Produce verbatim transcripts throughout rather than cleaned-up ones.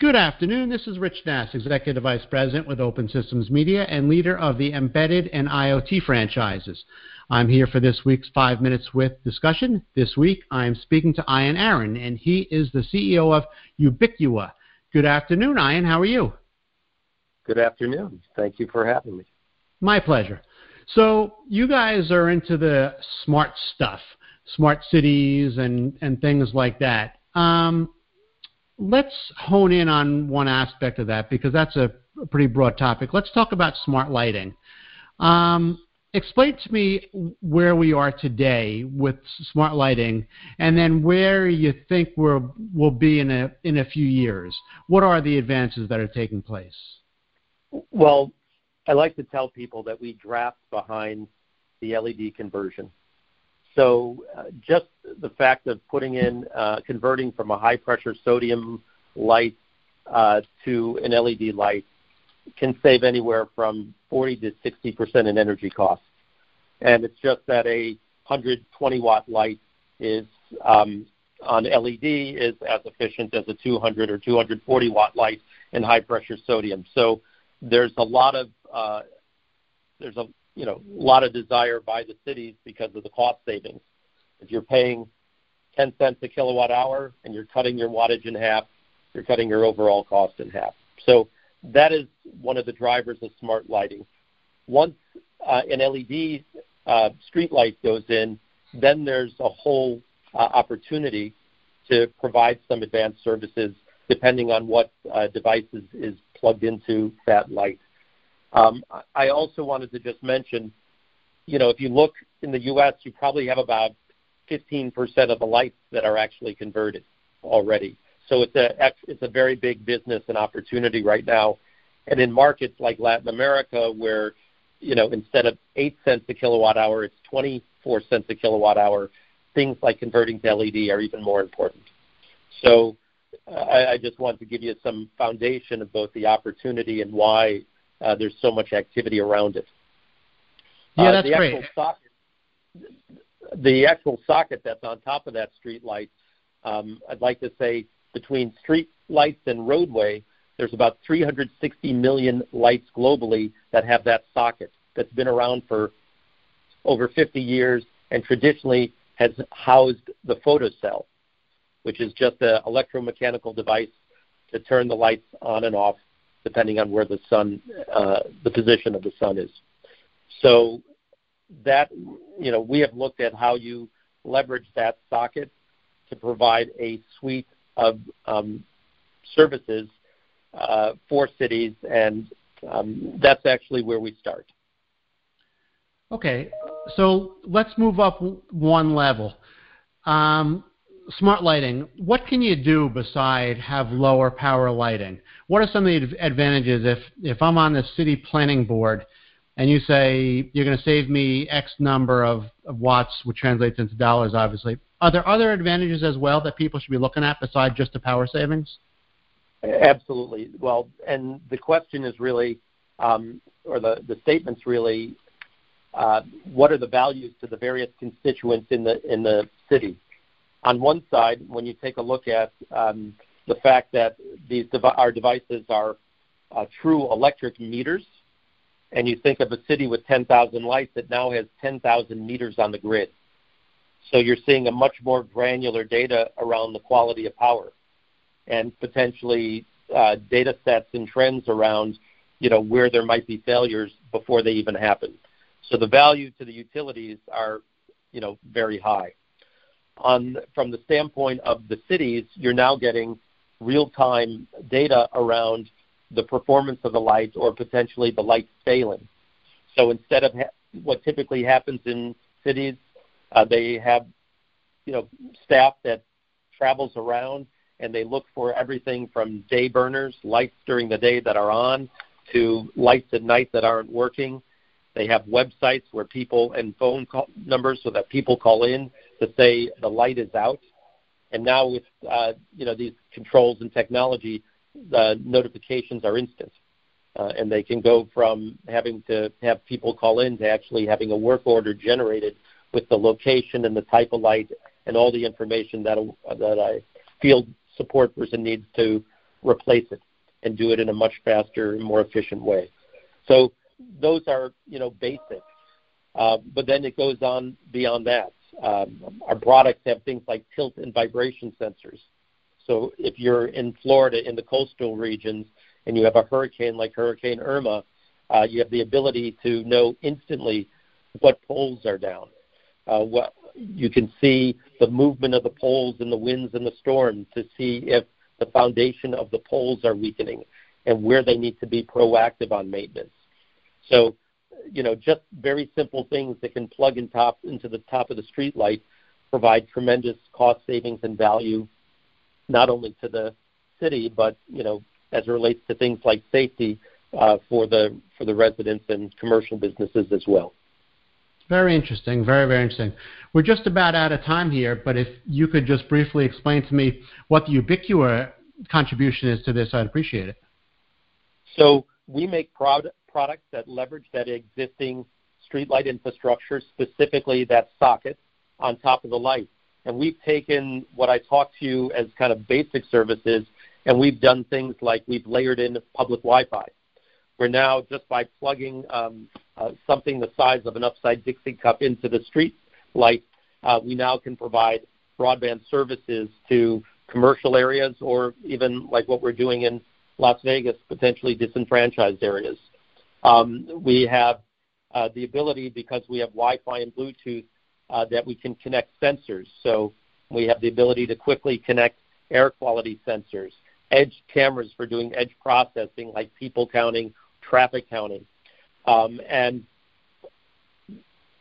Good afternoon. This is Rich Nass, Executive Vice President with Open Systems Media and leader of the Embedded and IoT franchises. I'm here for this week's Five Minutes With discussion. This week, I am speaking to Ian Aaron, and he is the C E O of Ubicquia. Good afternoon, Ian. How are you? Good afternoon. Thank you for having me. My pleasure. So you guys are into the smart stuff, smart cities and, and things like that. Um, Let's hone in on one aspect of that because that's a pretty broad topic. Let's talk about smart lighting. Um, explain to me where we are today with smart lighting and then where you think we're, we'll be in a, in a few years. What are the advances that are taking place? Well, I like to tell people that we draft behind the L E D conversion. So uh, just the fact of putting in, uh, converting from a high-pressure sodium light uh, to an L E D light can save anywhere from forty to sixty percent in energy costs. And it's just that a one hundred twenty watt light is um, on L E D is as efficient as a two hundred or two hundred forty watt light in high-pressure sodium. So there's a lot of uh, there's a you know, a lot of desire by the cities because of the cost savings. If you're paying ten cents a kilowatt hour and you're cutting your wattage in half, you're cutting your overall cost in half. So that is one of the drivers of smart lighting. Once uh, an L E D uh, street light goes in, then there's a whole uh, opportunity to provide some advanced services depending on what uh, device is, is plugged into that light. Um, I also wanted to just mention, you know, if you look in the U S, you probably have about fifteen percent of the lights that are actually converted already. So it's a, it's a very big business and opportunity right now. And in markets like Latin America where, you know, instead of eight cents a kilowatt hour, it's twenty-four cents a kilowatt hour, things like converting to L E D are even more important. So I, I just wanted to give you some foundation of both the opportunity and why Uh, there's so much activity around it. Yeah, that's uh, the great. Actual socket, the actual socket that's on top of that street light, um, I'd like to say between street lights and roadway, there's about three hundred sixty million lights globally that have that socket that's been around for over fifty years and traditionally has housed the photocell, which is just an electromechanical device to turn the lights on and off depending on where the sun, uh, the position of the sun is. So that, you know, we have looked at how you leverage that socket to provide a suite of um, services uh, for cities, and um, that's actually where we start. Okay, so let's move up one level. Um, Smart lighting, what can you do besides have lower power lighting? What are some of the advantages if, if I'm on the city planning board and you say you're going to save me X number of, of watts, which translates into dollars, obviously. Are there other advantages as well that people should be looking at besides just the power savings? Absolutely. Well, and the question is really, um, or the, the statement's really, uh, what are the values to the various constituents in the in the city? On one side, when you take a look at um, the fact that these dev- our devices are uh, true electric meters, and you think of a city with ten thousand lights that now has ten thousand meters on the grid. So you're seeing a much more granular data around the quality of power and potentially uh, data sets and trends around, you know, where there might be failures before they even happen. So the value to the utilities are, you know, very high. On, from the standpoint of the cities, you're now getting real-time data around the performance of the lights or potentially the lights failing. So instead of ha- what typically happens in cities, uh, they have, you know, staff that travels around and they look for everything from day burners, lights during the day that are on, to lights at night that aren't working. They have websites where people and phone call numbers so that people call in to say the light is out. And now with uh, you know these controls and technology, the notifications are instant. Uh, and they can go from having to have people call in to actually having a work order generated with the location and the type of light and all the information that, uh, that a field support person needs to replace it and do it in a much faster and more efficient way. So those are, you know, basic. Uh, but then it goes on beyond that. Um, our products have things like tilt and vibration sensors. So if you're in Florida in the coastal regions and you have a hurricane like Hurricane Irma, uh, you have the ability to know instantly what poles are down. Uh, what, you can see the movement of the poles and the winds and the storm to see if the foundation of the poles are weakening and where they need to be proactive on maintenance. So, you know, just very simple things that can plug in top into the top of the street light provide tremendous cost savings and value, not only to the city, but, you know, as it relates to things like safety uh, for the for the residents and commercial businesses as well. Very interesting, very, very interesting. We're just about out of time here, but if you could just briefly explain to me what the Ubicquia contribution is to this, I'd appreciate it. So we make product, products that leverage that existing streetlight infrastructure, specifically that socket on top of the light. And we've taken what I talked to you as kind of basic services, and we've done things like we've layered in public Wi-Fi. We're now just by plugging um, uh, something the size of an upside Dixie cup into the street light, uh, we now can provide broadband services to commercial areas or even like what we're doing in Las Vegas, potentially disenfranchised areas. Um, we have uh, the ability, because we have Wi-Fi and Bluetooth, uh, that we can connect sensors. So we have the ability to quickly connect air quality sensors, edge cameras for doing edge processing like people counting, traffic counting. Um, and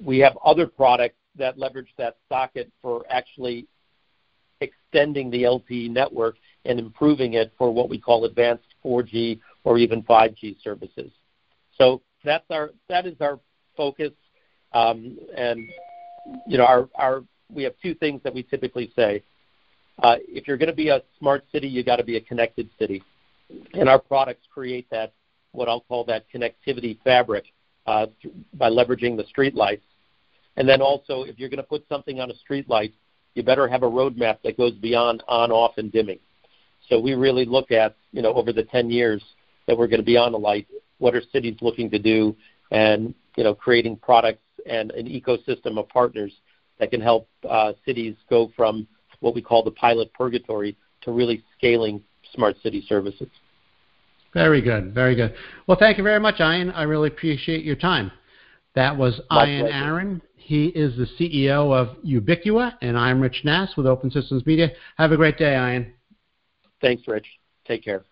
we have other products that leverage that socket for actually extending the L T E network and improving it for what we call advanced four G or even five G services. So that's our, that is our focus. Um, and, you know, our, our, we have two things that we typically say. Uh, if you're going to be a smart city, you got to be a connected city. And our products create that, what I'll call that connectivity fabric uh, th- by leveraging the streetlights. And then also, if you're going to put something on a streetlight, you better have a roadmap that goes beyond on, off, and dimming. So we really look at, you know, over the ten years that we're going to be on the light, what are cities looking to do, and, you know, creating products and an ecosystem of partners that can help uh, cities go from what we call the pilot purgatory to really scaling smart city services. Very good, very good. Well, thank you very much, Ian. I really appreciate your time. That was My Ian pleasure. Aaron. He is the C E O of Ubicquia, and I'm Rich Nass with Open Systems Media. Have a great day, Ian. Thanks, Rich. Take care.